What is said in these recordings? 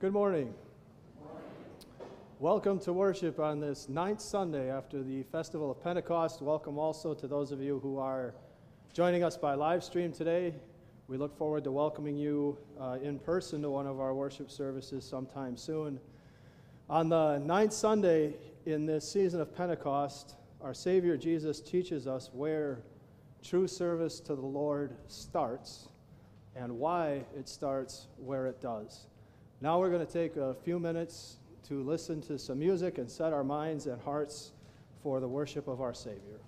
Good morning. Good morning. Welcome to worship on this 9th Sunday after the Festival of Pentecost. Welcome also to those of you who are joining us by live stream today. We look forward to welcoming you in person to one of our worship services sometime soon. On the 9th Sunday in this season of Pentecost, our Savior Jesus teaches us where true service to the Lord starts and why it starts where it does. Now we're going to take a few minutes to listen to some music and set our minds and hearts for the worship of our Savior.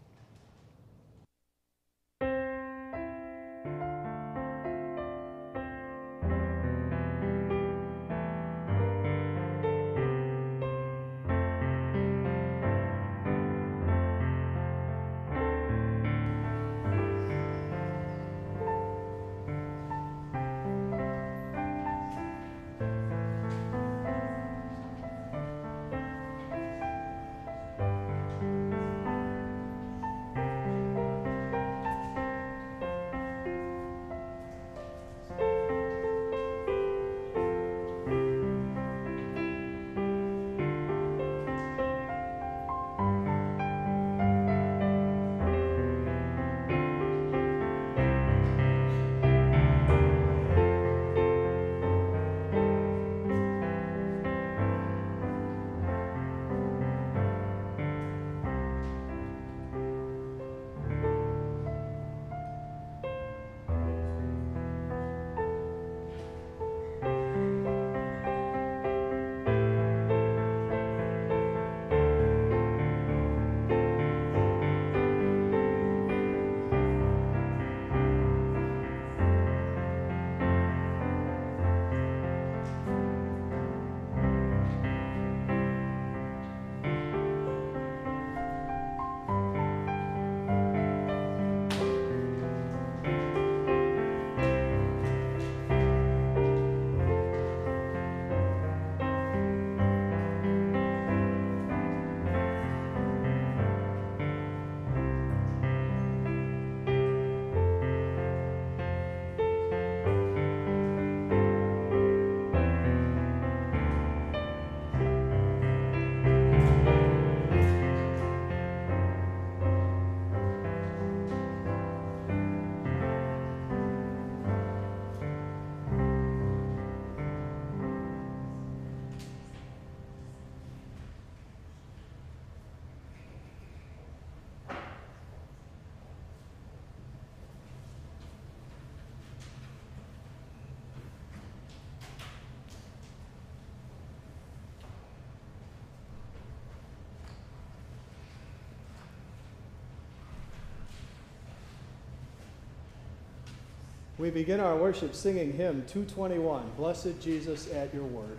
We begin our worship singing hymn 221, Blessed Jesus at Your Word.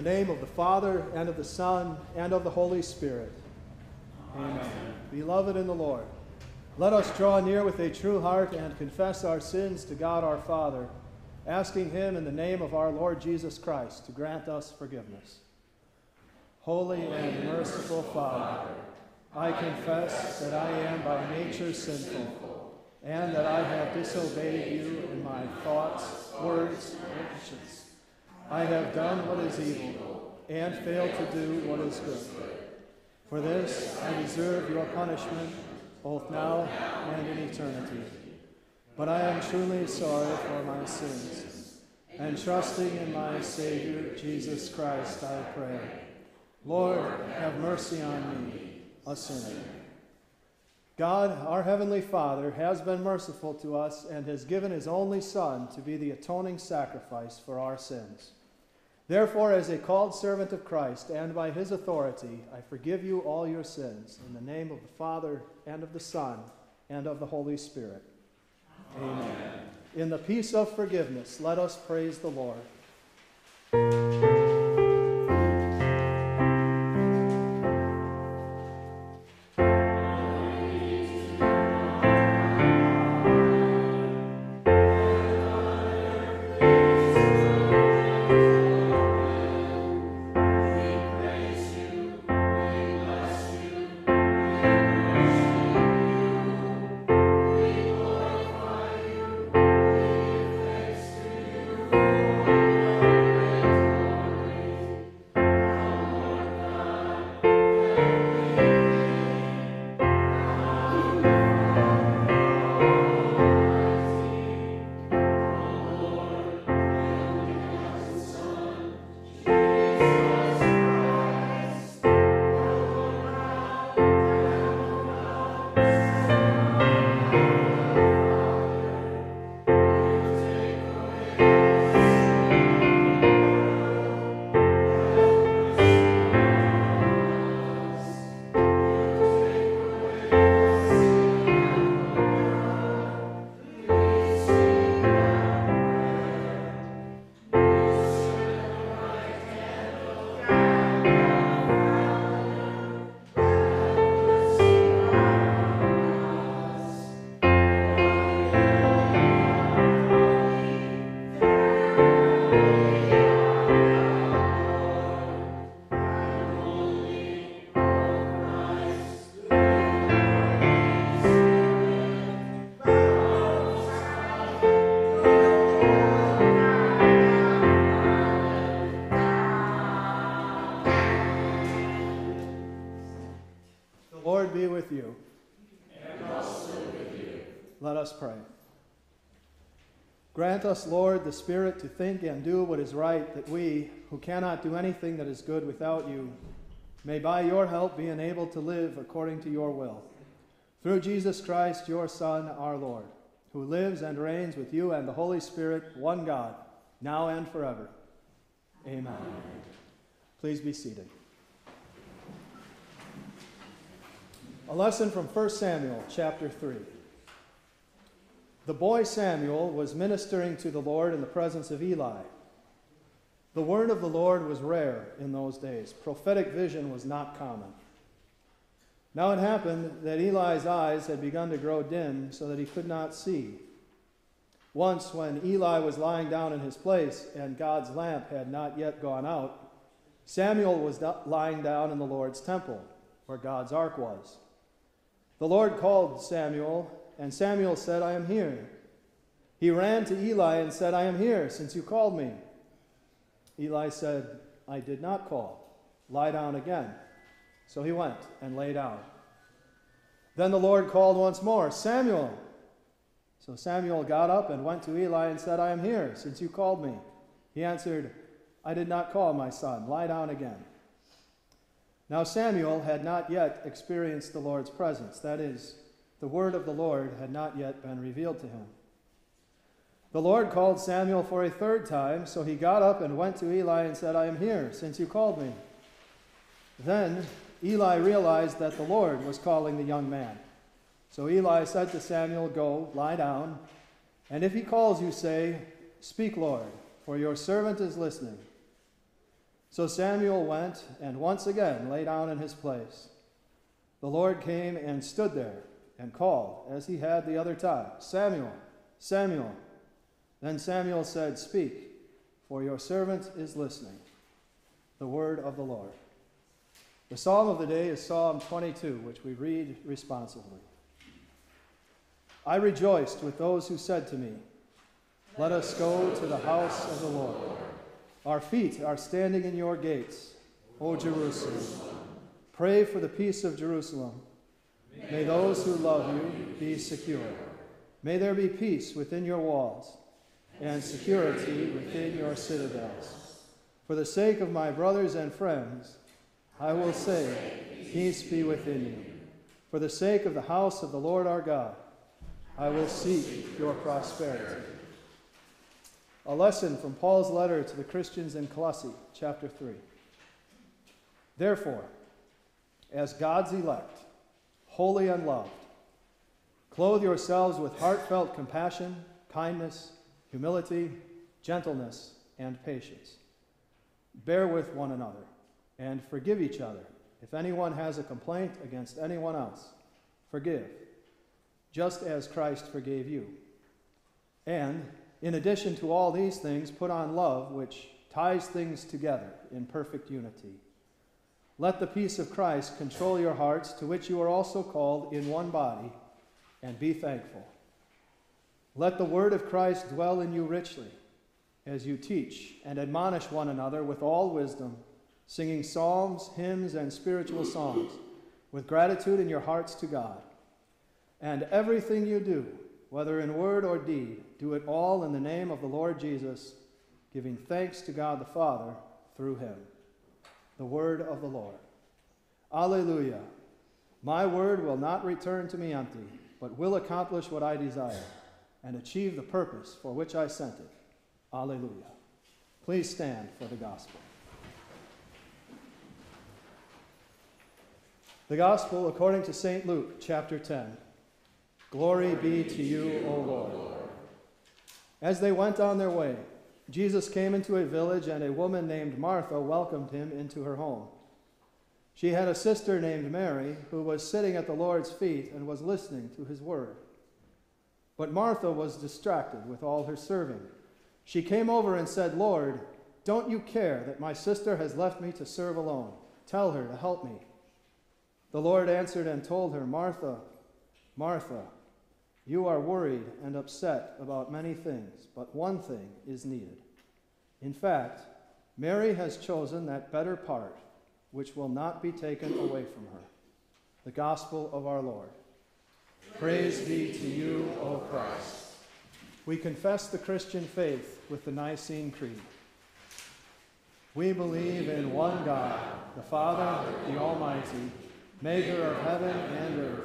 the name of the Father, and of the Son, and of the Holy Spirit. Amen. Beloved in the Lord, let us draw near with a true heart and confess our sins to God our Father, asking him in the name of our Lord Jesus Christ to grant us forgiveness. Holy and merciful Father, I confess that I am by nature sinful, and that I have disobeyed you in my thoughts, words, and actions. I have done what is evil, and failed to do what is good. For this I deserve your punishment, both now and in eternity. But I am truly sorry for my sins, and trusting in my Savior, Jesus Christ, I pray. Lord, have mercy on me, a sinner. God, our Heavenly Father, has been merciful to us and has given his only Son to be the atoning sacrifice for our sins. Therefore, as a called servant of Christ and by his authority, I forgive you all your sins in the name of the Father and of the Son and of the Holy Spirit. Amen. Amen. In the peace of forgiveness, let us praise the Lord. Pray. Grant us, Lord, the Spirit to think and do what is right, that we, who cannot do anything that is good without you, may by your help be enabled to live according to your will. Through Jesus Christ, your Son, our Lord, who lives and reigns with you and the Holy Spirit, one God, now and forever. Amen. Please be seated. A lesson from 1 Samuel, chapter 3. The boy Samuel was ministering to the Lord in the presence of Eli. The word of the Lord was rare in those days. Prophetic vision was not common. Now it happened that Eli's eyes had begun to grow dim so that he could not see. Once when Eli was lying down in his place and God's lamp had not yet gone out, Samuel was lying down in the Lord's temple where God's ark was. The Lord called Samuel, and Samuel said, "I am here." He ran to Eli and said, "I am here, since you called me." Eli said, "I did not call. Lie down again." So he went and lay down. Then the Lord called once more, "Samuel." So Samuel got up and went to Eli and said, "I am here, since you called me." He answered, "I did not call, my son. Lie down again." Now Samuel had not yet experienced the Lord's presence, that is, the word of the Lord had not yet been revealed to him. The Lord called Samuel for a third time, so he got up and went to Eli and said, "I am here, since you called me." Then Eli realized that the Lord was calling the young man. So Eli said to Samuel, "Go, lie down, and if he calls you, say, 'Speak, Lord, for your servant is listening.'" So Samuel went and once again lay down in his place. The Lord came and stood there and called, as he had the other time, Samuel, Samuel. Then Samuel said, Speak, for your servant is listening. The word of the Lord. The psalm of the day is Psalm 22, which we read responsively. I rejoiced with those who said to me, Let us go to the house of the Lord. Our feet are standing in your gates, O Jerusalem. Pray for the peace of Jerusalem. May those who love you be secure. May there be peace within your walls and security within your citadels. For the sake of my brothers and friends, I will say, Peace be within you. For the sake of the house of the Lord our God, I will seek your prosperity. A lesson from Paul's letter to the Christians in Colossae, chapter 3. Therefore, as God's elect, holy and loved, clothe yourselves with heartfelt compassion, kindness, humility, gentleness, and patience. Bear with one another and forgive each other. If anyone has a complaint against anyone else, forgive, just as Christ forgave you. And in addition to all these things, put on love, which ties things together in perfect unity. Let the peace of Christ control your hearts, to which you are also called in one body, and be thankful. Let the word of Christ dwell in you richly, as you teach and admonish one another with all wisdom, singing psalms, hymns, and spiritual songs, with gratitude in your hearts to God. And everything you do, whether in word or deed, do it all in the name of the Lord Jesus, giving thanks to God the Father through him. The word of the Lord. Alleluia. My word will not return to me empty, but will accomplish what I desire and achieve the purpose for which I sent it. Alleluia. Please stand for the gospel. The gospel according to St. Luke, chapter 10. Glory be to you, O Lord. As they went on their way, Jesus came into a village, and a woman named Martha welcomed him into her home. She had a sister named Mary, who was sitting at the Lord's feet and was listening to his word. But Martha was distracted with all her serving. She came over and said, Lord, don't you care that my sister has left me to serve alone? Tell her to help me. The Lord answered and told her, Martha, Martha, you are worried and upset about many things, but one thing is needed. In fact, Mary has chosen that better part, which will not be taken away from her. The gospel of our Lord. Praise be to you, O Christ. We confess the Christian faith with the Nicene Creed. We believe in one God, the Father, the Almighty, maker of heaven and earth,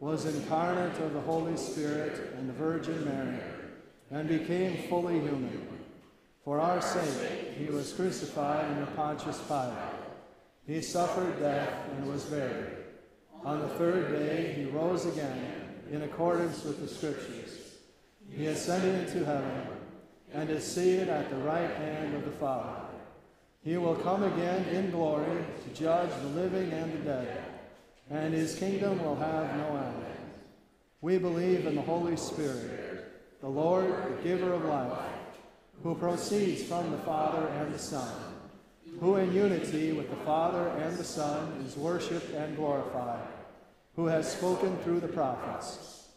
was incarnate of the Holy Spirit and the Virgin Mary, and became fully human. For our sake, he was crucified under Pontius Pilate. He suffered death and was buried. On the third day, he rose again in accordance with the Scriptures. He ascended into heaven and is seated at the right hand of the Father. He will come again in glory to judge the living and the dead, and his kingdom will have no end. We believe in the Holy Spirit, the Lord, the giver of life, who proceeds from the Father and the Son, who in unity with the Father and the Son is worshipped and glorified, who has spoken through the prophets.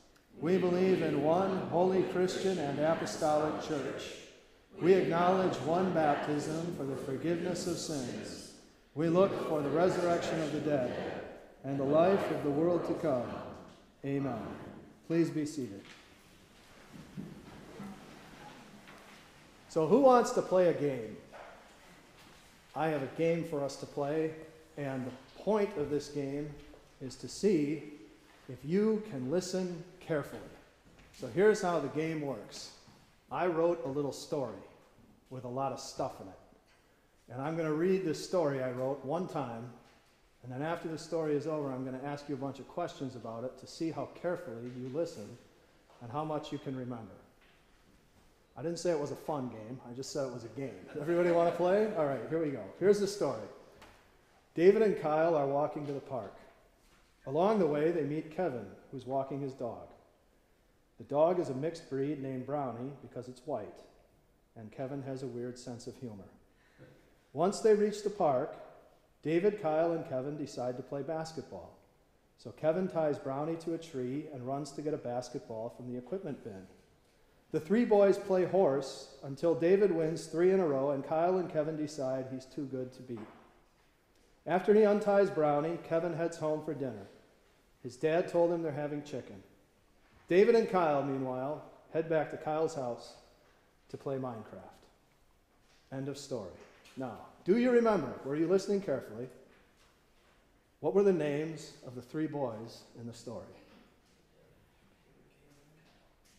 We believe in one holy Christian and apostolic church. We acknowledge one baptism for the forgiveness of sins. We look for the resurrection of the dead and the life of the world to come. Amen. Please be seated. So who wants to play a game? I have a game for us to play, and the point of this game is to see if you can listen carefully. So here's how the game works. I wrote a little story with a lot of stuff in it. And I'm going to read this story I wrote one time, and then after the story is over, I'm going to ask you a bunch of questions about it to see how carefully you listen and how much you can remember. I didn't say it was a fun game. I just said it was a game. Everybody want to play? All right, here we go. Here's the story. David and Kyle are walking to the park. Along the way, they meet Kevin, who's walking his dog. The dog is a mixed breed named Brownie because it's white, and Kevin has a weird sense of humor. Once they reach the park, David, Kyle, and Kevin decide to play basketball. So Kevin ties Brownie to a tree and runs to get a basketball from the equipment bin. The three boys play horse until David wins 3 in a row, and Kyle and Kevin decide he's too good to beat. After he unties Brownie, Kevin heads home for dinner. His dad told him they're having chicken. David and Kyle, meanwhile, head back to Kyle's house to play Minecraft. End of story. Now, do you remember? Were you listening carefully? What were the names of the three boys in the story?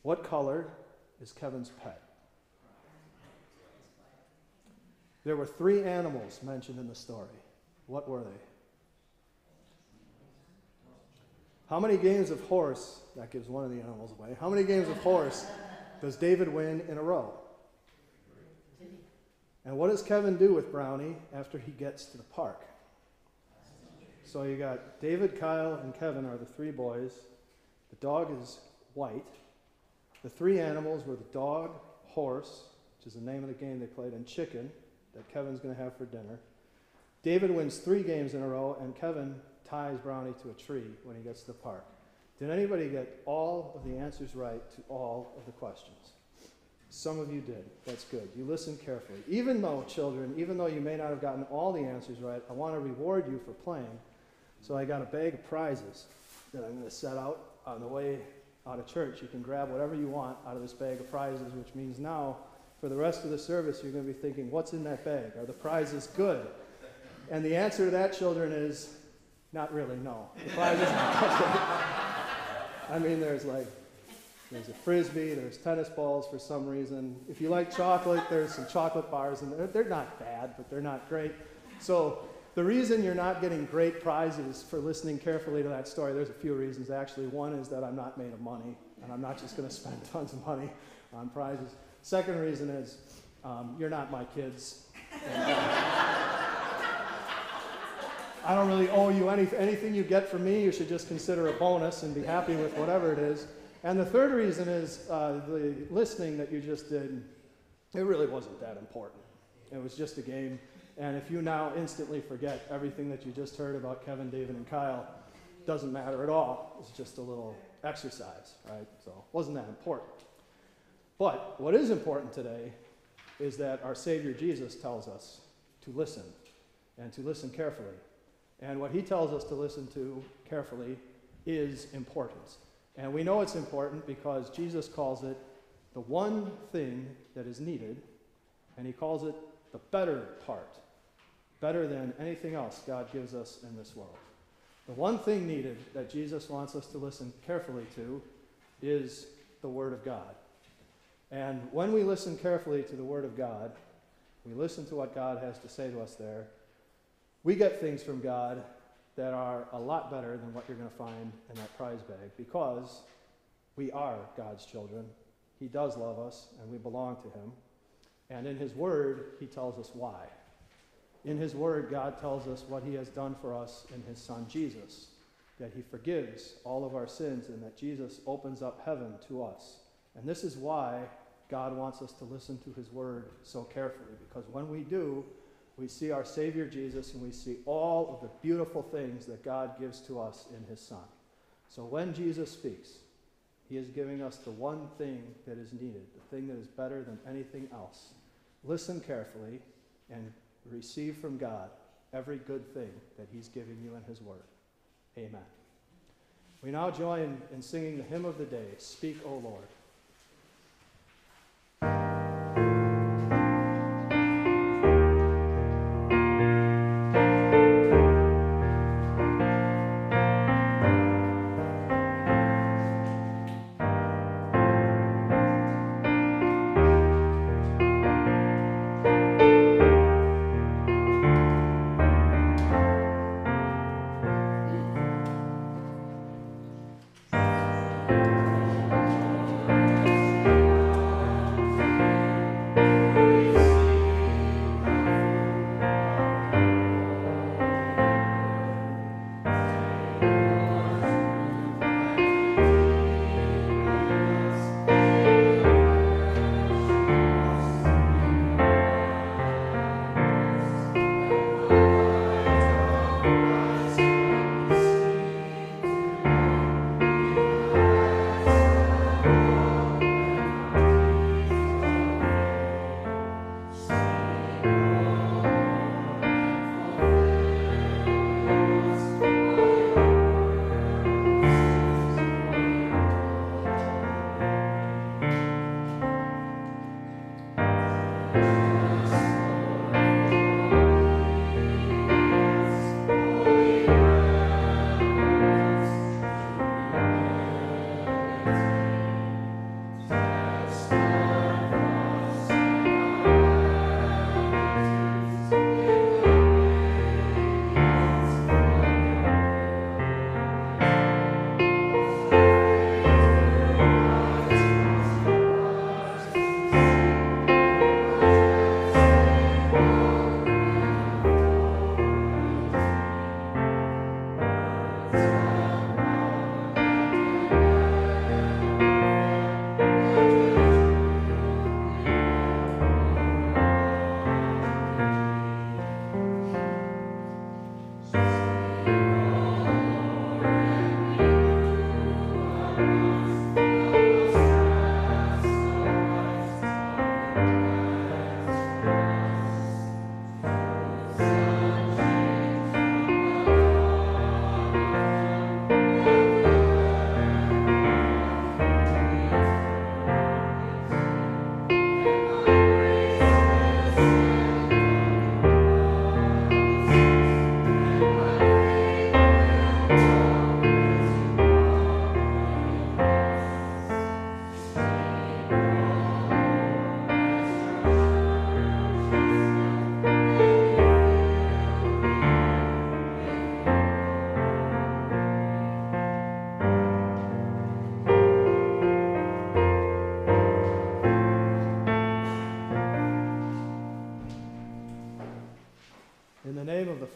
What color is Kevin's pet? There were 3 animals mentioned in the story. What were they? How many games of horse, that gives one of the animals away, how many games of horse does David win in a row? And what does Kevin do with Brownie after he gets to the park? So you got David, Kyle, and Kevin are the 3 boys. The dog is white. The 3 animals were the dog, horse, which is the name of the game they played, and chicken that Kevin's going to have for dinner. David wins 3 games in a row, and Kevin ties Brownie to a tree when he gets to the park. Did anybody get all of the answers right to all of the questions? Some of you did. That's good. You listened carefully. Even though, children, even though you may not have gotten all the answers right, I want to reward you for playing. So I got a bag of prizes that I'm going to set out on the way out of church. You can grab whatever you want out of this bag of prizes, which means now for the rest of the service you're going to be thinking, what's in that bag? Are the prizes good? And the answer to that, children, is not really, no. The prizes I mean, there's a Frisbee, there's tennis balls for some reason. If you like chocolate, there's some chocolate bars in there. They're not bad, but they're not great. So the reason you're not getting great prizes for listening carefully to that story, there's a few reasons actually. One is that I'm not made of money, and I'm not just going to spend tons of money on prizes. Second reason is you're not my kids. And, I don't really owe you anything you get from me. You should just consider a bonus and be happy with whatever it is. And the third reason is the listening that you just did, it really wasn't that important. It was just a game. And if you now instantly forget everything that you just heard about Kevin, David, and Kyle, doesn't matter at all. It's just a little exercise, right? So it wasn't that important. But what is important today is that our Savior Jesus tells us to listen, and to listen carefully. And what he tells us to listen to carefully is important. And we know it's important because Jesus calls it the one thing that is needed, and he calls it the better part, better than anything else God gives us in this world. The one thing needed that Jesus wants us to listen carefully to is the Word of God. And when we listen carefully to the Word of God, we listen to what God has to say to us there, we get things from God that are a lot better than what you're going to find in that prize bag, because we are God's children. He does love us, and we belong to him. And in his word, he tells us why. In his word, God tells us what he has done for us in his son Jesus, that he forgives all of our sins and that Jesus opens up heaven to us. And this is why God wants us to listen to his word so carefully, because when we do, we see our Savior Jesus, and we see all of the beautiful things that God gives to us in his Son. So when Jesus speaks, he is giving us the one thing that is needed, the thing that is better than anything else. Listen carefully and receive from God every good thing that he's giving you in his word. Amen. We now join in singing the hymn of the day, Speak, O Lord.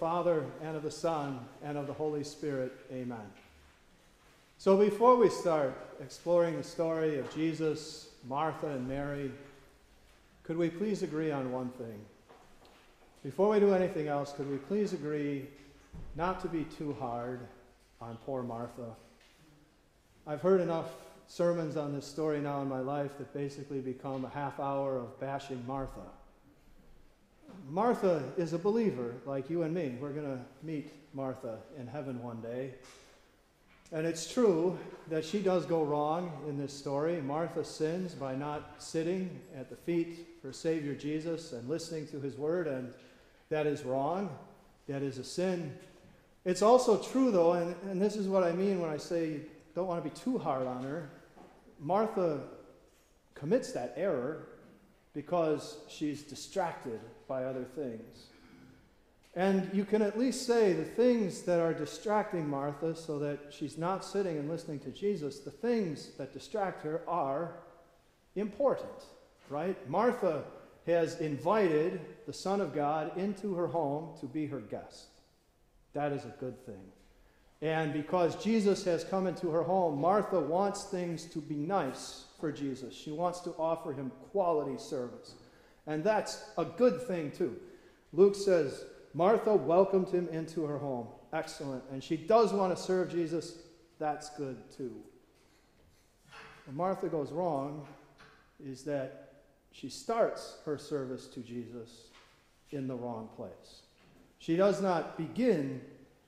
Father, and of the Son, and of the Holy Spirit. Amen. So before we start exploring the story of Jesus, Martha, and Mary, could we please agree on one thing? Before we do anything else, could we please agree not to be too hard on poor Martha? I've heard enough sermons on this story now in my life that basically become a half hour of bashing Martha. Martha is a believer like you and me. We're going to meet Martha in heaven one day. And it's true that she does go wrong in this story. Martha sins by not sitting at the feet of her Savior Jesus and listening to his word, and that is wrong. That is a sin. It's also true, though, and this is what I mean when I say don't want to be too hard on her. Martha commits that error because she's distracted by other things. And you can at least say the things that are distracting Martha so that she's not sitting and listening to Jesus, the things that distract her are important, right? Martha has invited the Son of God into her home to be her guest. That is a good thing. And because Jesus has come into her home, Martha wants things to be nice for Jesus. She wants to offer him quality service. And that's a good thing too. Luke says, Martha welcomed him into her home. Excellent. And she does want to serve Jesus. That's good too. Where Martha goes wrong is that she starts her service to Jesus in the wrong place. She does not begin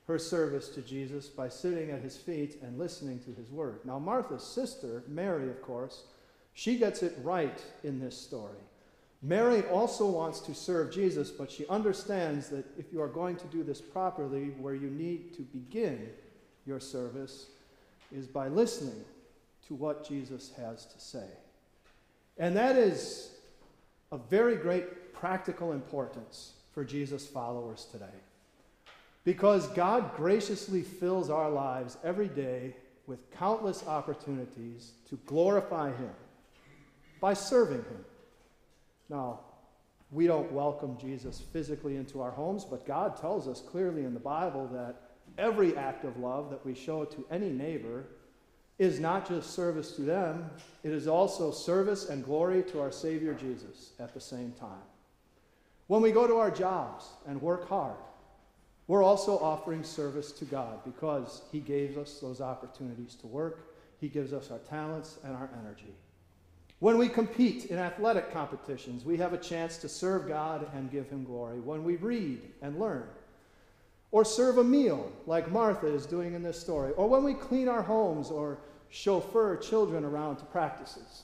her service to Jesus by sitting at his feet and listening to his word. Now, Martha's sister, Mary, of course, she gets it right in this story. Mary also wants to serve Jesus, but she understands that if you are going to do this properly, where you need to begin your service is by listening to what Jesus has to say. And that is of very great practical importance for Jesus' followers today. Because God graciously fills our lives every day with countless opportunities to glorify him by serving him. Now, we don't welcome Jesus physically into our homes, but God tells us clearly in the Bible that every act of love that we show to any neighbor is not just service to them, it is also service and glory to our Savior Jesus at the same time. When we go to our jobs and work hard, we're also offering service to God because he gave us those opportunities to work. He gives us our talents and our energy. When we compete in athletic competitions, we have a chance to serve God and give him glory. When we read and learn, or serve a meal like Martha is doing in this story, or when we clean our homes or chauffeur children around to practices.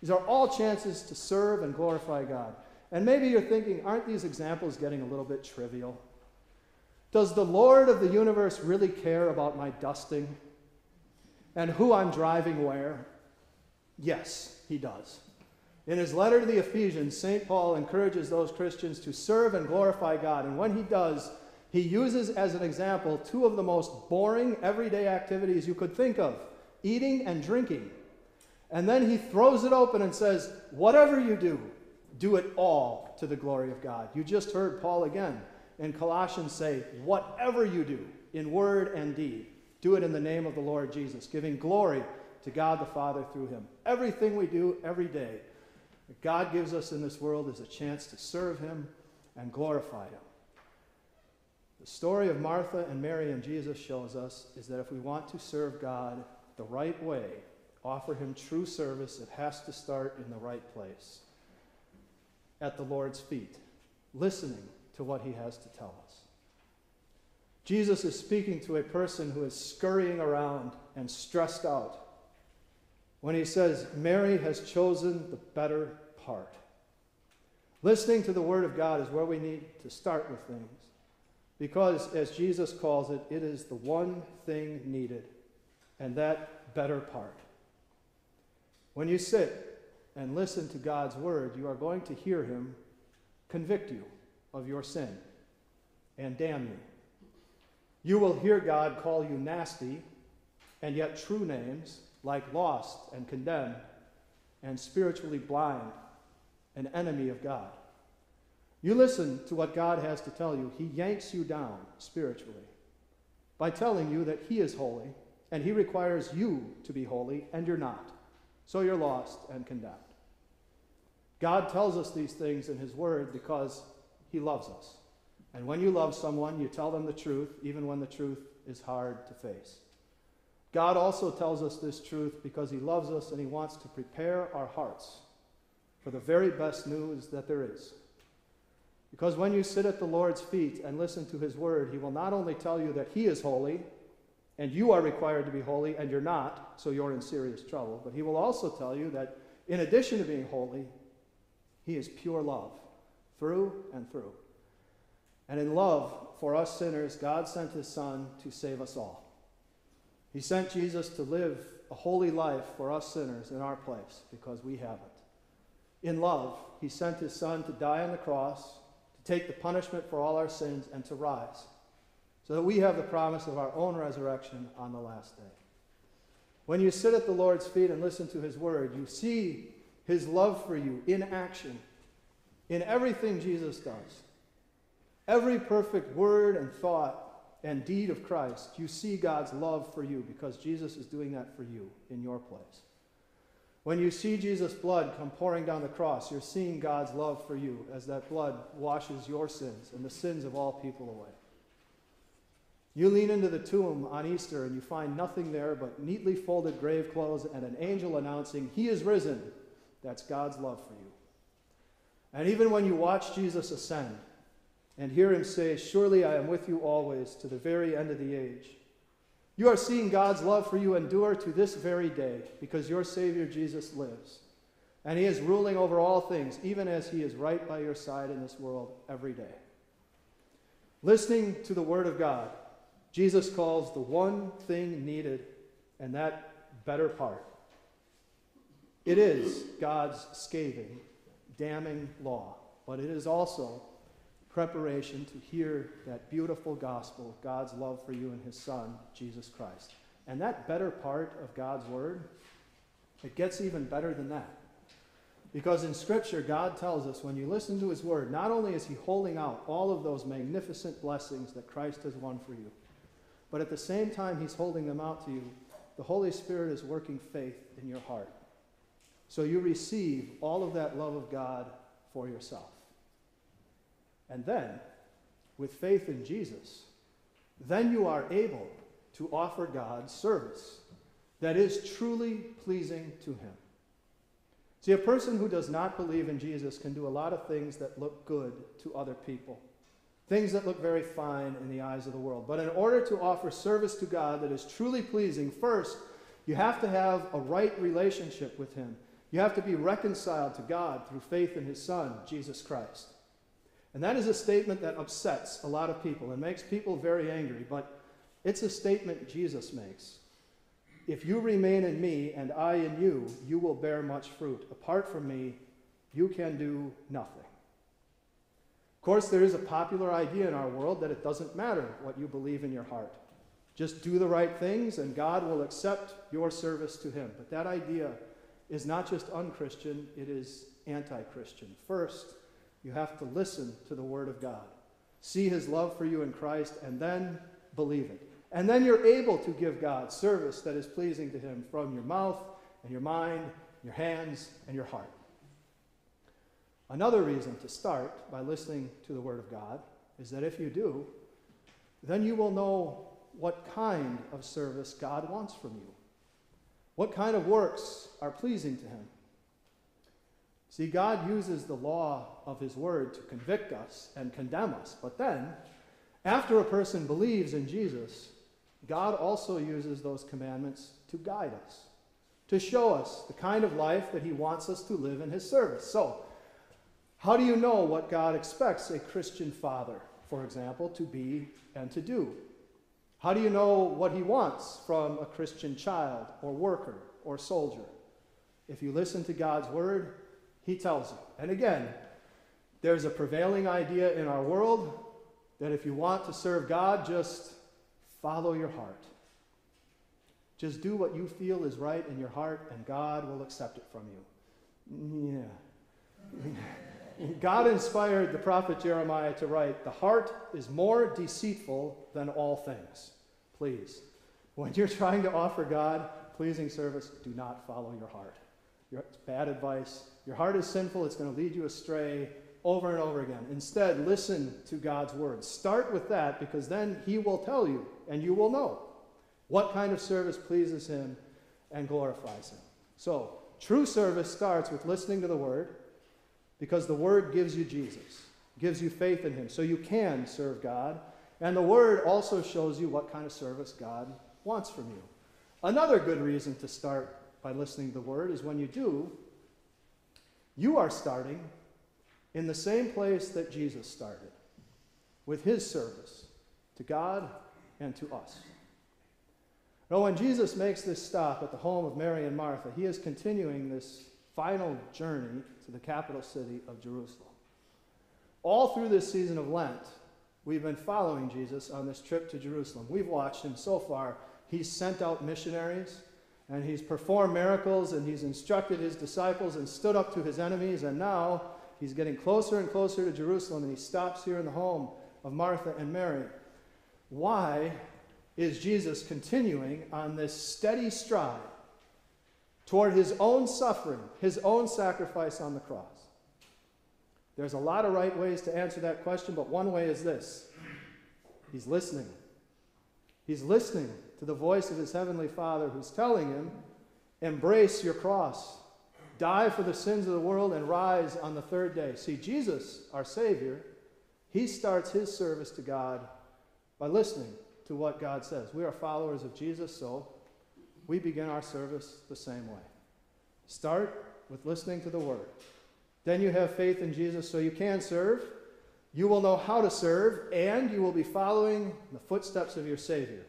These are all chances to serve and glorify God. And maybe you're thinking, aren't these examples getting a little bit trivial? Does the Lord of the universe really care about my dusting and who I'm driving where? Yes, he does. In his letter to the Ephesians, St. Paul encourages those Christians to serve and glorify God. And when he does, he uses as an example two of the most boring everyday activities you could think of, eating and drinking. And then he throws it open and says, whatever you do, do it all to the glory of God. You just heard Paul again. And Colossians say, whatever you do in word and deed, do it in the name of the Lord Jesus, giving glory to God the Father through him. Everything we do every day that God gives us in this world is a chance to serve him and glorify him. The story of Martha and Mary and Jesus shows us is that if we want to serve God the right way, offer him true service, it has to start in the right place, at the Lord's feet, listening to what he has to tell us. Jesus is speaking to a person who is scurrying around and stressed out when he says, Mary has chosen the better part. Listening to the word of God is where we need to start with things because, as Jesus calls it, it is the one thing needed, and that better part. When you sit and listen to God's word, you are going to hear him convict you of your sin and damn you. You will hear God call you nasty and yet true names like lost and condemned and spiritually blind, an enemy of God. You listen to what God has to tell you. He yanks you down spiritually by telling you that he is holy and he requires you to be holy, and you're not. So you're lost and condemned. God tells us these things in his word because he loves us. And when you love someone, you tell them the truth, even when the truth is hard to face. God also tells us this truth because he loves us and he wants to prepare our hearts for the very best news that there is. Because when you sit at the Lord's feet and listen to his word, he will not only tell you that he is holy, and you are required to be holy, and you're not, so you're in serious trouble, but he will also tell you that in addition to being holy, he is pure love, through and through. And in love for us sinners, God sent his Son to save us all. He sent Jesus to live a holy life for us sinners in our place, because we haven't. In love, he sent his Son to die on the cross, to take the punishment for all our sins, and to rise, so that we have the promise of our own resurrection on the last day. When you sit at the Lord's feet and listen to his word, you see his love for you in action, in everything Jesus does. Every perfect word and thought and deed of Christ, you see God's love for you because Jesus is doing that for you in your place. When you see Jesus' blood come pouring down the cross, you're seeing God's love for you as that blood washes your sins and the sins of all people away. You lean into the tomb on Easter and you find nothing there but neatly folded grave clothes and an angel announcing, "He is risen." That's God's love for you. And even when you watch Jesus ascend and hear him say, "Surely I am with you always to the very end of the age," you are seeing God's love for you endure to this very day because your Savior Jesus lives. And he is ruling over all things, even as he is right by your side in this world every day. Listening to the word of God, Jesus calls the one thing needed, and that better part. It is God's scathing, damning law, but it is also preparation to hear that beautiful gospel, God's love for you and his Son, Jesus Christ. And that better part of God's word, it gets even better than that. Because in Scripture, God tells us when you listen to his word, not only is he holding out all of those magnificent blessings that Christ has won for you, but at the same time he's holding them out to you, the Holy Spirit is working faith in your heart. So you receive all of that love of God for yourself. And then, with faith in Jesus, then you are able to offer God service that is truly pleasing to him. See, a person who does not believe in Jesus can do a lot of things that look good to other people, things that look very fine in the eyes of the world. But in order to offer service to God that is truly pleasing, first, you have to have a right relationship with him. You have to be reconciled to God through faith in his Son, Jesus Christ. And that is a statement that upsets a lot of people and makes people very angry, but it's a statement Jesus makes. "If you remain in me and I in you, you will bear much fruit. Apart from me, you can do nothing." Of course, there is a popular idea in our world that it doesn't matter what you believe in your heart. Just do the right things and God will accept your service to him. But that idea is not just unchristian, it is anti-Christian. First, you have to listen to the word of God, see his love for you in Christ, and then believe it. And then you're able to give God service that is pleasing to him from your mouth and your mind, your hands, and your heart. Another reason to start by listening to the word of God is that if you do, then you will know what kind of service God wants from you, what kind of works are pleasing to him. See, God uses the law of his word to convict us and condemn us. But then, after a person believes in Jesus, God also uses those commandments to guide us, to show us the kind of life that he wants us to live in his service. So, how do you know what God expects a Christian father, for example, to be and to do? How do you know what he wants from a Christian child or worker or soldier? If you listen to God's word, he tells you. And again, there's a prevailing idea in our world that if you want to serve God, just follow your heart. Just do what you feel is right in your heart, and God will accept it from you. Yeah. God inspired the prophet Jeremiah to write, "The heart is more deceitful than all things." Please, when you're trying to offer God pleasing service, do not follow your heart. It's bad advice. Your heart is sinful. It's going to lead you astray over and over again. Instead, listen to God's word. Start with that, because then he will tell you and you will know what kind of service pleases him and glorifies him. So true service starts with listening to the word, because the word gives you Jesus, gives you faith in him, so you can serve God. And the word also shows you what kind of service God wants from you. Another good reason to start by listening to the word is when you do, you are starting in the same place that Jesus started, with his service to God and to us. Now, when Jesus makes this stop at the home of Mary and Martha, he is continuing this final journey to the capital city of Jerusalem. All through this season of Lent, we've been following Jesus on this trip to Jerusalem. We've watched him so far. He's sent out missionaries, and he's performed miracles, and he's instructed his disciples and stood up to his enemies, and now he's getting closer and closer to Jerusalem, and he stops here in the home of Martha and Mary. Why is Jesus continuing on this steady stride toward his own suffering, his own sacrifice on the cross? There's a lot of right ways to answer that question, but one way is this. He's listening. He's listening to the voice of his heavenly Father, who's telling him, embrace your cross. Die for the sins of the world and rise on the third day. See, Jesus, our Savior, he starts his service to God by listening to what God says. We are followers of Jesus, so we begin our service the same way. Start with listening to the word. Then you have faith in Jesus, so you can serve. You will know how to serve, and you will be following the footsteps of your Savior,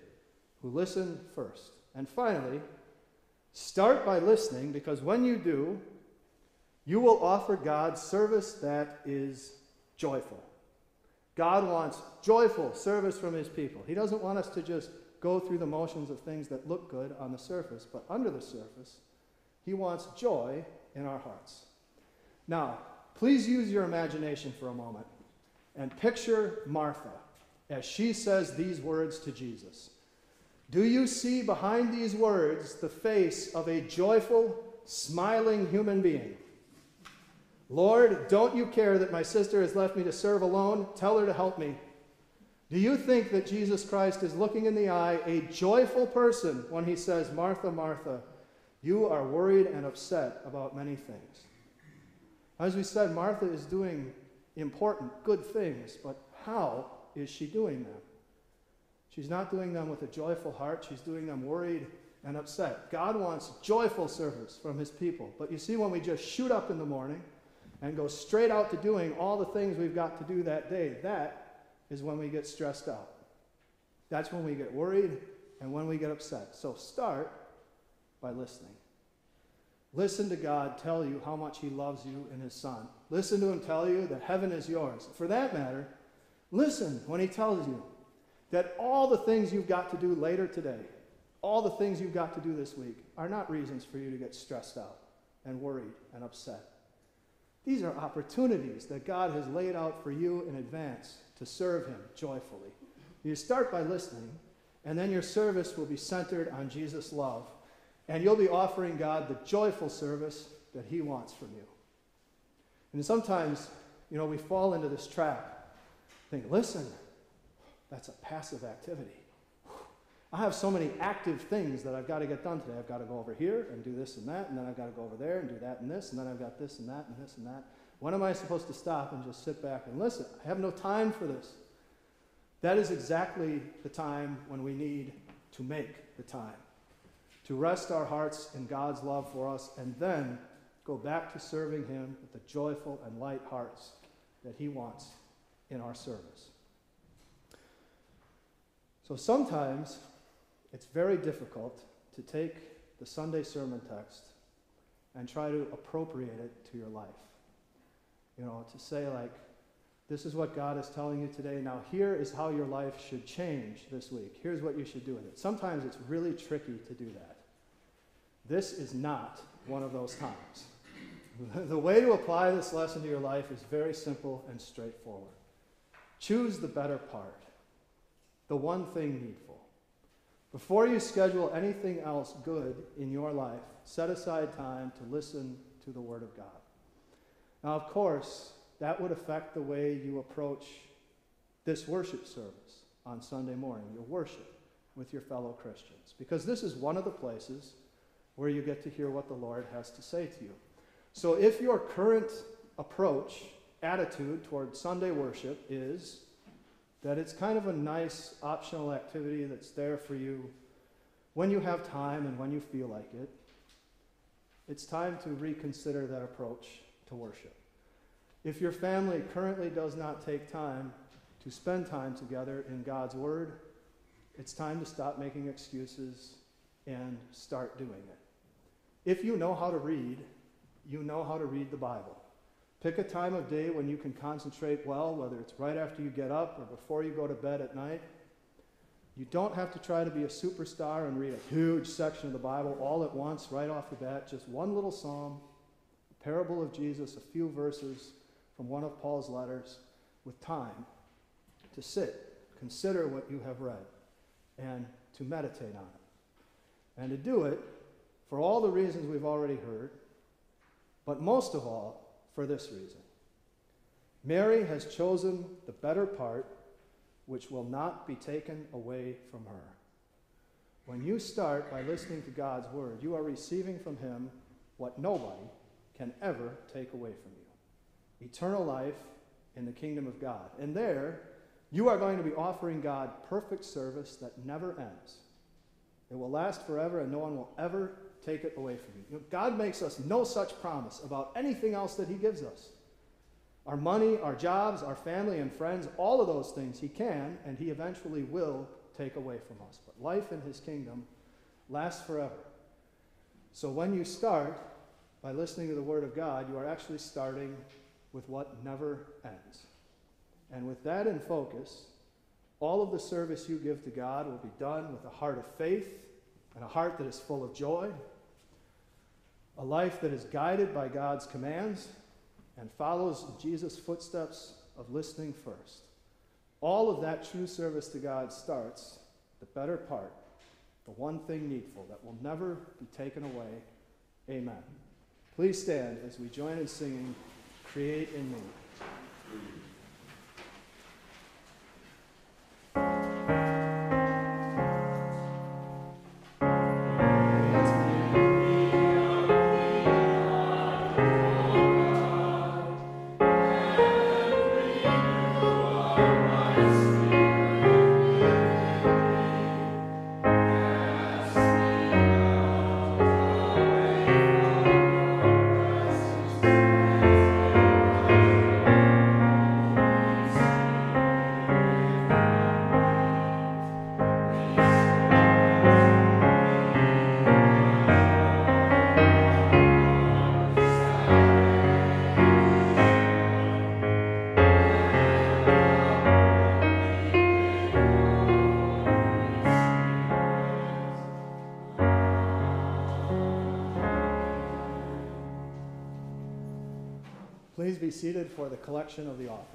who listened first. And finally, start by listening, because when you do, you will offer God service that is joyful. God wants joyful service from his people. He doesn't want us to just go through the motions of things that look good on the surface, but under the surface, he wants joy in our hearts. Now, please use your imagination for a moment and picture Martha as she says these words to Jesus. Do you see behind these words the face of a joyful, smiling human being? Lord, don't you care that my sister has left me to serve alone? Tell her to help me. Do you think that Jesus Christ is looking in the eye a joyful person when he says, Martha, Martha, you are worried and upset about many things? As we said, Martha is doing important, good things, but how is she doing them? She's not doing them with a joyful heart. She's doing them worried and upset. God wants joyful service from his people. But you see, when we just shoot up in the morning and go straight out to doing all the things we've got to do that day, that is when we get stressed out. That's when we get worried and when we get upset. So start by listening. Listen to God tell you how much he loves you in his Son. Listen to him tell you that heaven is yours. For that matter, listen when he tells you that all the things you've got to do later today, all the things you've got to do this week, are not reasons for you to get stressed out and worried and upset. These are opportunities that God has laid out for you in advance to serve him joyfully. You start by listening, and then your service will be centered on Jesus' love, and you'll be offering God the joyful service that he wants from you. And sometimes, we fall into this trap. Think, listen, that's a passive activity. I have so many active things that I've got to get done today. I've got to go over here and do this and that, and then I've got to go over there and do that and this, and then I've got this and that and this and that. When am I supposed to stop and just sit back and listen? I have no time for this. That is exactly the time when we need to make the time to rest our hearts in God's love for us, and then go back to serving him with the joyful and light hearts that he wants in our service. So sometimes it's very difficult to take the Sunday sermon text and try to appropriate it to your life. To say, like, this is what God is telling you today. Now here is how your life should change this week. Here's what you should do with it. Sometimes it's really tricky to do that. This is not one of those times. The way to apply this lesson to your life is very simple and straightforward. Choose the better part, the one thing needful. Before you schedule anything else good in your life, set aside time to listen to the Word of God. Now, of course, that would affect the way you approach this worship service on Sunday morning, your worship with your fellow Christians, because this is one of the places where you get to hear what the Lord has to say to you. So if your current approach, attitude toward Sunday worship is that it's kind of a nice optional activity that's there for you when you have time and when you feel like it, it's time to reconsider that approach to worship. If your family currently does not take time to spend time together in God's Word, it's time to stop making excuses and start doing it. If you know how to read, you know how to read the Bible. Pick a time of day when you can concentrate well, whether it's right after you get up or before you go to bed at night. You don't have to try to be a superstar and read a huge section of the Bible all at once right off the bat. Just one little psalm, a parable of Jesus, a few verses from one of Paul's letters, with time to sit, consider what you have read, and to meditate on it. And to do it for all the reasons we've already heard, but most of all, for this reason. Mary has chosen the better part, which will not be taken away from her. When you start by listening to God's Word, you are receiving from Him what nobody can ever take away from you: eternal life in the kingdom of God. And there, you are going to be offering God perfect service that never ends. It will last forever, and no one will ever take it away from you. You know, God makes us no such promise about anything else that He gives us. Our money, our jobs, our family and friends, all of those things He can and He eventually will take away from us. But life in His kingdom lasts forever. So when you start by listening to the Word of God, you are actually starting with what never ends. And with that in focus, all of the service you give to God will be done with a heart of faith and a heart that is full of joy, a life that is guided by God's commands and follows Jesus' footsteps of listening first. All of that true service to God starts the better part, the one thing needful that will never be taken away. Amen. Please stand as we join in singing, "Create in Me." Please be seated for the collection of the offering.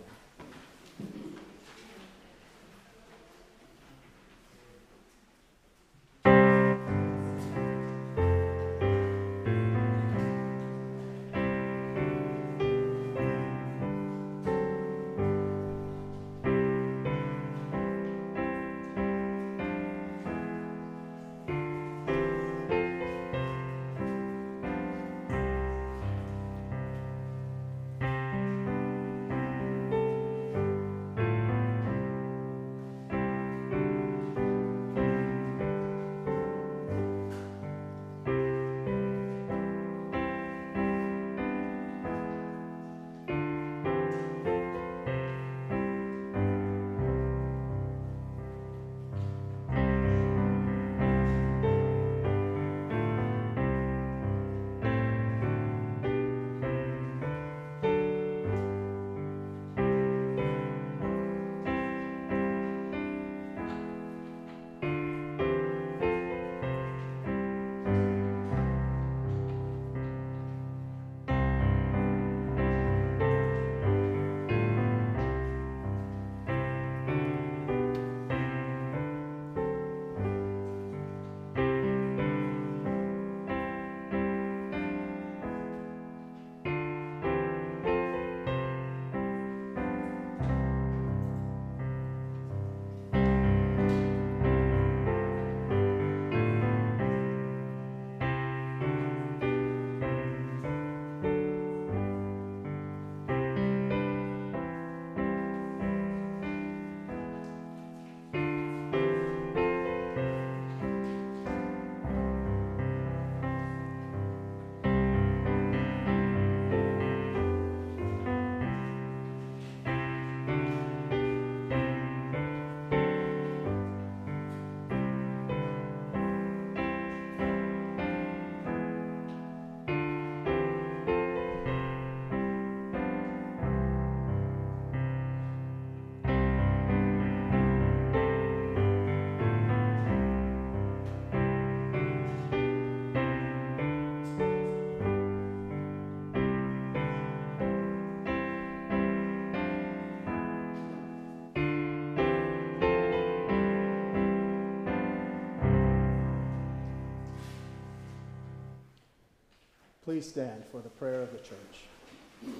Please stand for the prayer of the church.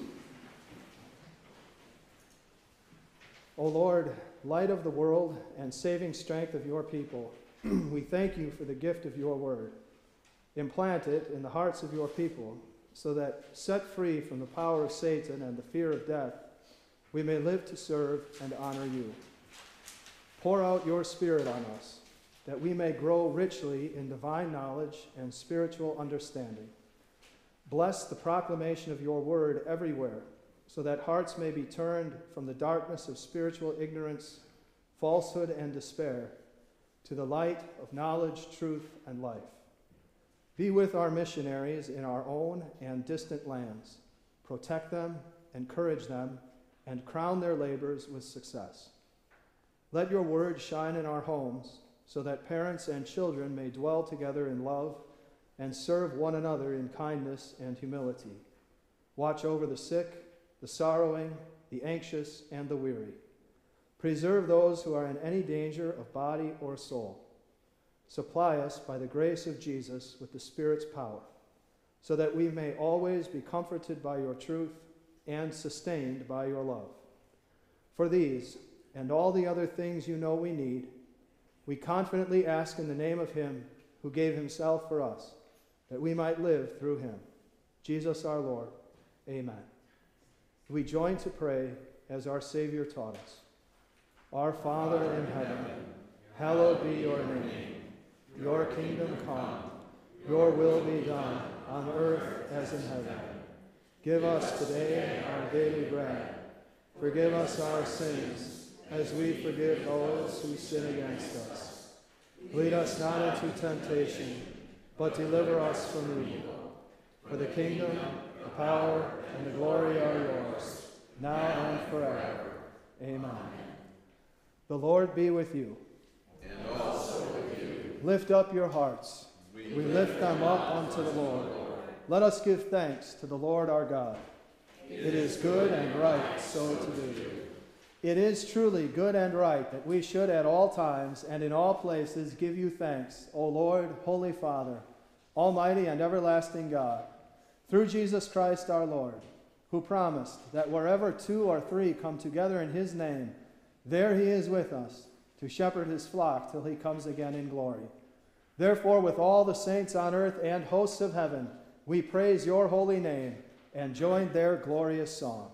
O Lord, light of the world and saving strength of your people, we thank you for the gift of your word. Implant it in the hearts of your people so that, set free from the power of Satan and the fear of death, we may live to serve and honor you. Pour out your Spirit on us, that we may grow richly in divine knowledge and spiritual understanding. Bless the proclamation of your word everywhere, so that hearts may be turned from the darkness of spiritual ignorance, falsehood, and despair, to the light of knowledge, truth, and life. Be with our missionaries in our own and distant lands. Protect them, encourage them, and crown their labors with success. Let your word shine in our homes, so that parents and children may dwell together in love and serve one another in kindness and humility. Watch over the sick, the sorrowing, the anxious, and the weary. Preserve those who are in any danger of body or soul. Supply us by the grace of Jesus with the Spirit's power, so that we may always be comforted by your truth and sustained by your love. For these and all the other things you know we need, we confidently ask in the name of him who gave himself for us, that we might live through him. Jesus our Lord. Amen. We join to pray as our Savior taught us. Our Father in heaven, hallowed be your name. Your kingdom come, your will be done on earth as in heaven. Give us today our daily bread. Forgive us our sins as we forgive those who sin against us. Lead us not into temptation, but deliver us from evil. For the kingdom, the power, and the glory are yours, now and forever. Amen. The Lord be with you. And also with you. Lift up your hearts. We lift them up unto the Lord. Let us give thanks to the Lord our God. It is good and right so to do. It is truly good and right that we should at all times and in all places give you thanks, O Lord, Holy Father, Almighty and everlasting God, through Jesus Christ our Lord, who promised that wherever two or three come together in his name, there he is with us, to shepherd his flock till he comes again in glory. Therefore, with all the saints on earth and hosts of heaven, we praise your holy name and join their glorious song.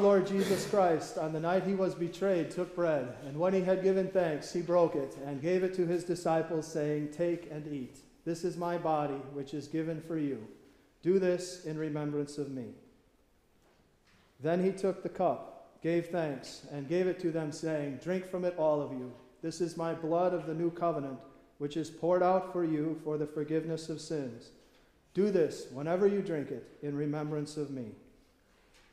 Lord Jesus Christ, on the night he was betrayed, took bread, and when he had given thanks, he broke it and gave it to his disciples, saying, "Take and eat. This is my body, which is given for you. Do this in remembrance of me." Then he took the cup, gave thanks, and gave it to them, saying, "Drink from it, all of you. This is my blood of the new covenant, which is poured out for you for the forgiveness of sins. Do this, whenever you drink it, in remembrance of me."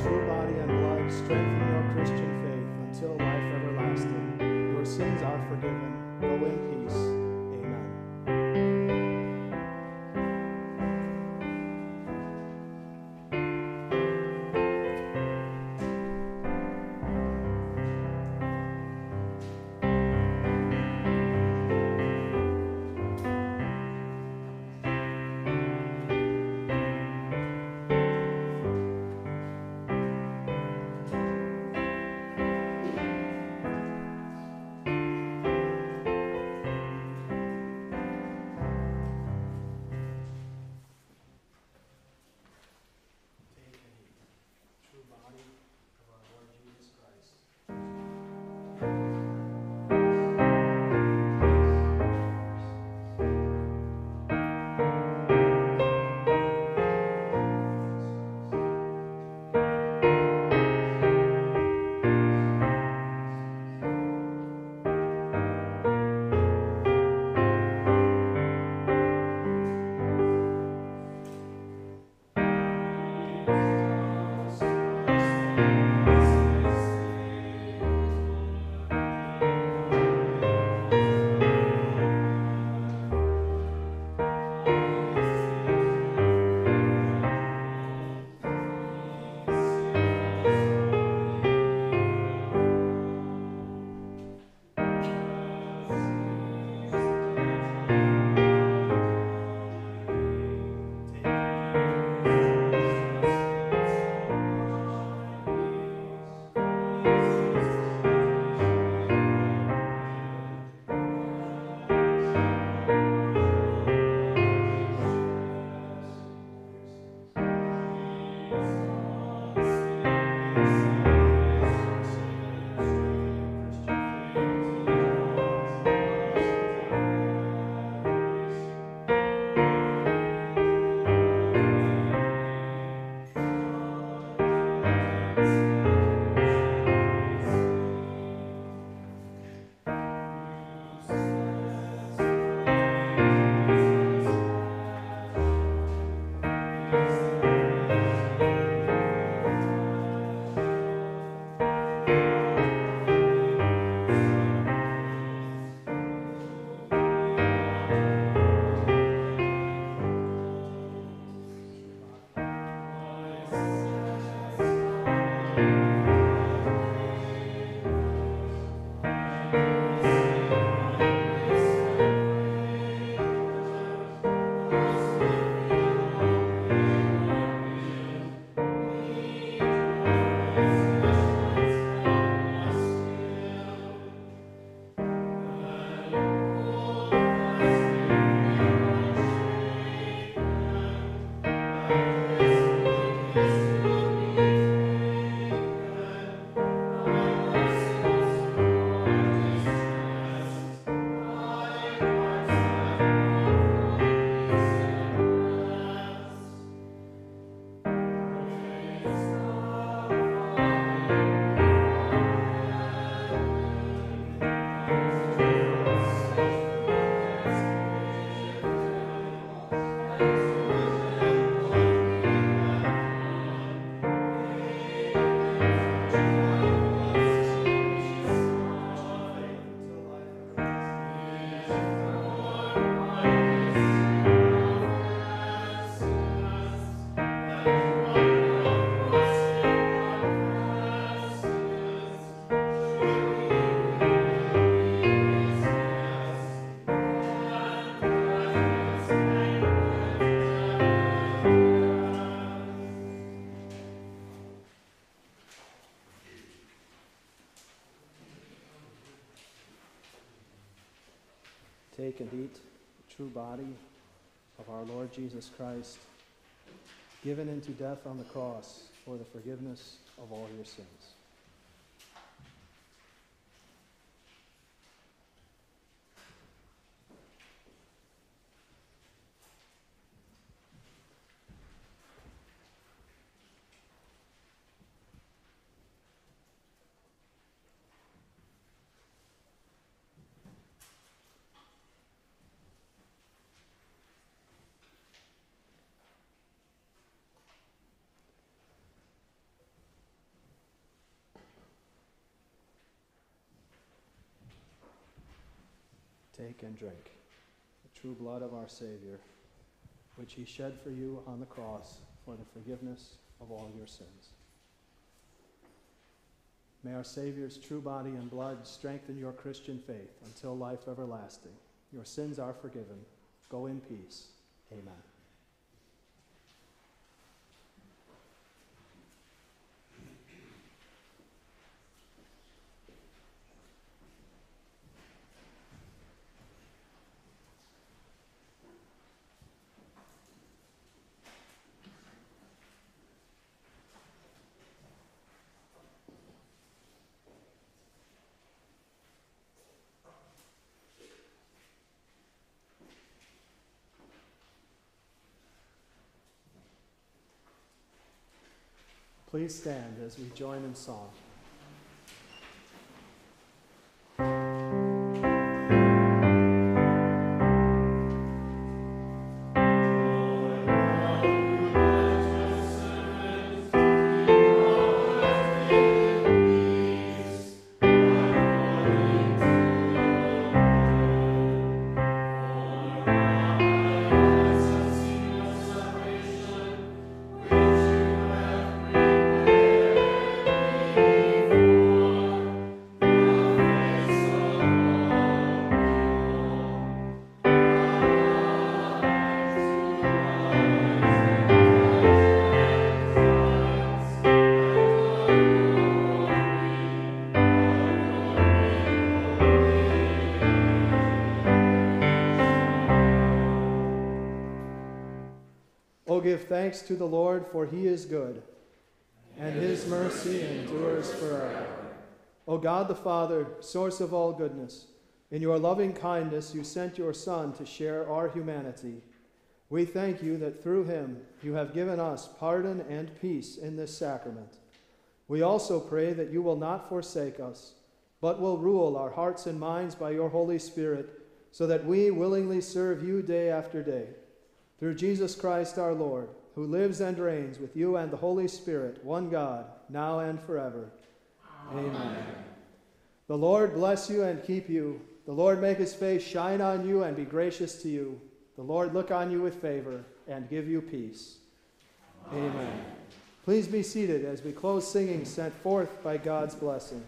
true body and blood, strengthening your Christian faith until life everlasting. Your sins are forgiven. Go in peace. Take and eat the true body of our Lord Jesus Christ, given into death on the cross for the forgiveness of all your sins. take and drink the true blood of our Savior, which he shed for you on the cross for the forgiveness of all your sins. May our Savior's true body and blood strengthen your Christian faith until life everlasting. Your sins are forgiven. Go in peace. Amen. Please stand as we join in song. Give thanks to the Lord, for he is good, and his mercy endures forever. O God the Father, source of all goodness, in your loving kindness you sent your Son to share our humanity. We thank you that through him you have given us pardon and peace in this sacrament. We also pray that you will not forsake us, but will rule our hearts and minds by your Holy Spirit, so that we willingly serve you day after day. Through Jesus Christ our Lord, who lives and reigns with you and the Holy Spirit, one God, now and forever. Amen. Amen. The Lord bless you and keep you. The Lord make his face shine on you and be gracious to you. The Lord look on you with favor and give you peace. Amen. Amen. Please be seated as we close singing sent forth by God's blessing.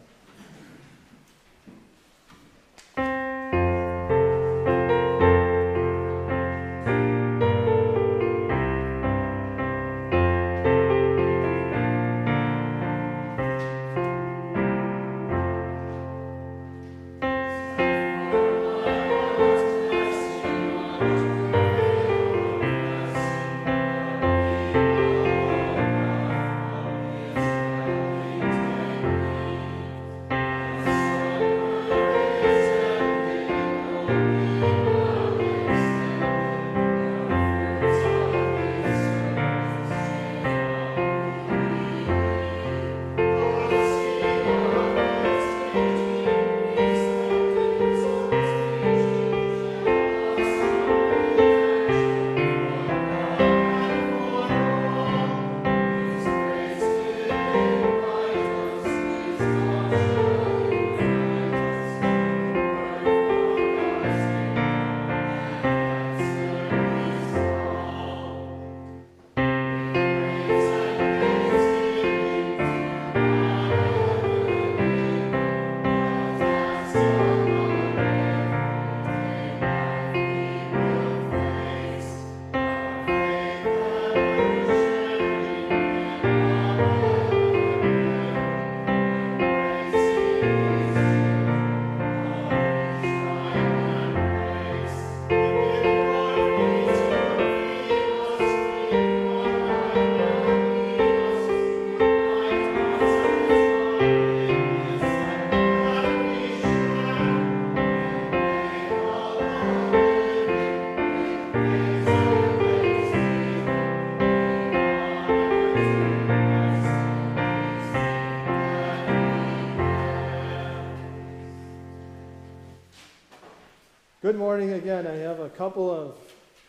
Good morning again. I have a couple of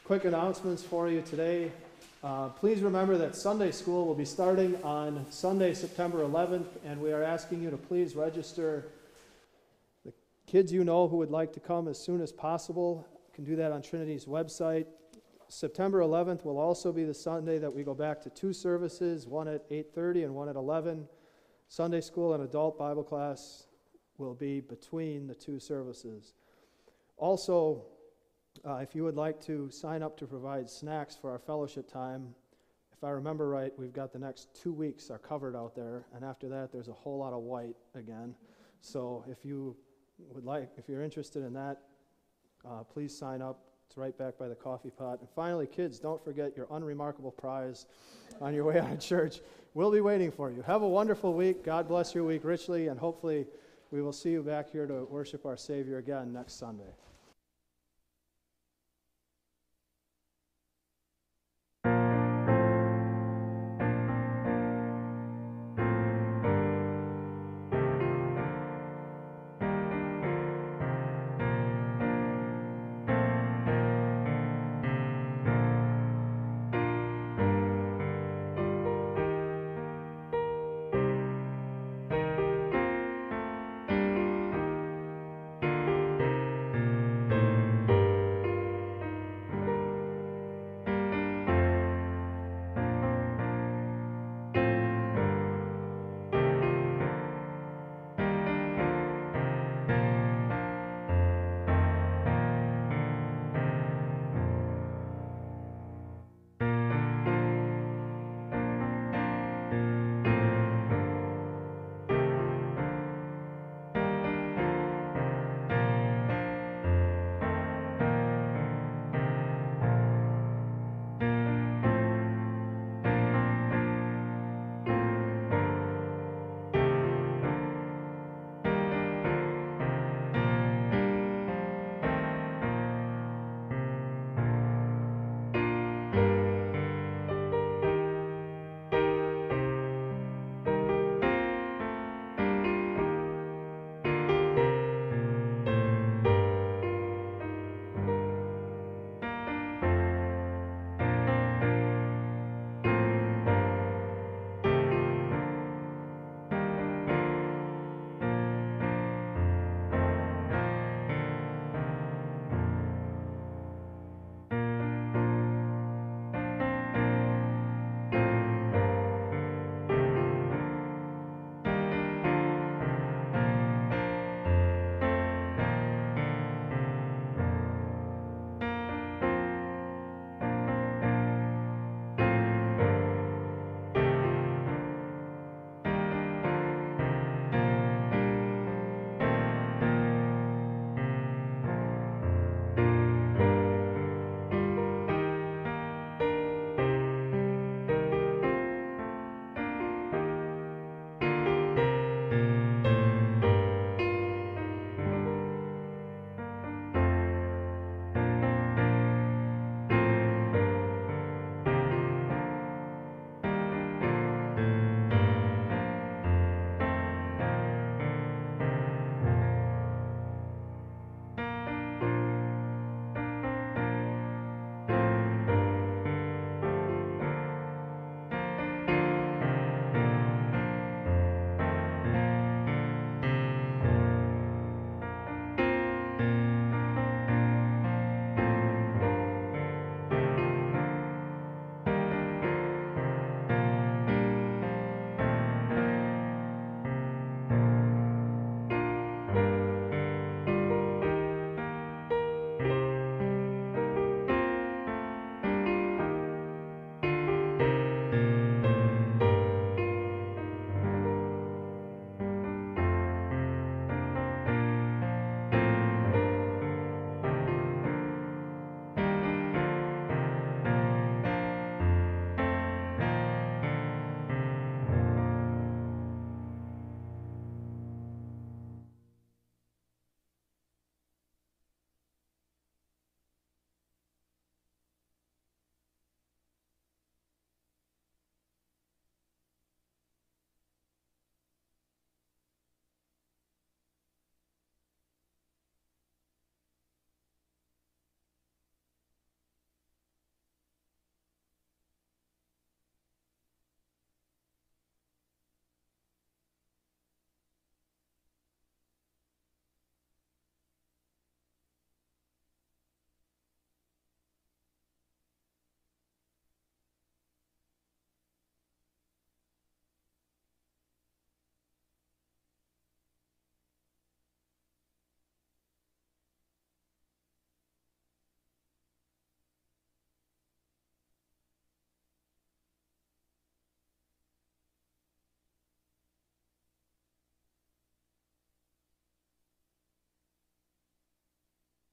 quick announcements for you today. Please remember that Sunday school will be starting on Sunday, September 11th, and we are asking you to please register the Kids you know who would like to come as soon as possible can do that on Trinity's website. September 11th will also be the Sunday that we go back to two services, one at 8:30 and one at 11. Sunday school and adult Bible class will be between the two services. Also, if you would like to sign up to provide snacks for our fellowship time, if I remember right, we've got the next 2 weeks are covered out there, and after that there's a whole lot of white again. So if you would like, if you're interested in that, please sign up. It's right back by the coffee pot. And finally, kids, don't forget your unremarkable prize on your way out of church. We'll be waiting for you. Have a wonderful week. God bless your week richly, and hopefully we will see you back here to worship our Savior again next Sunday.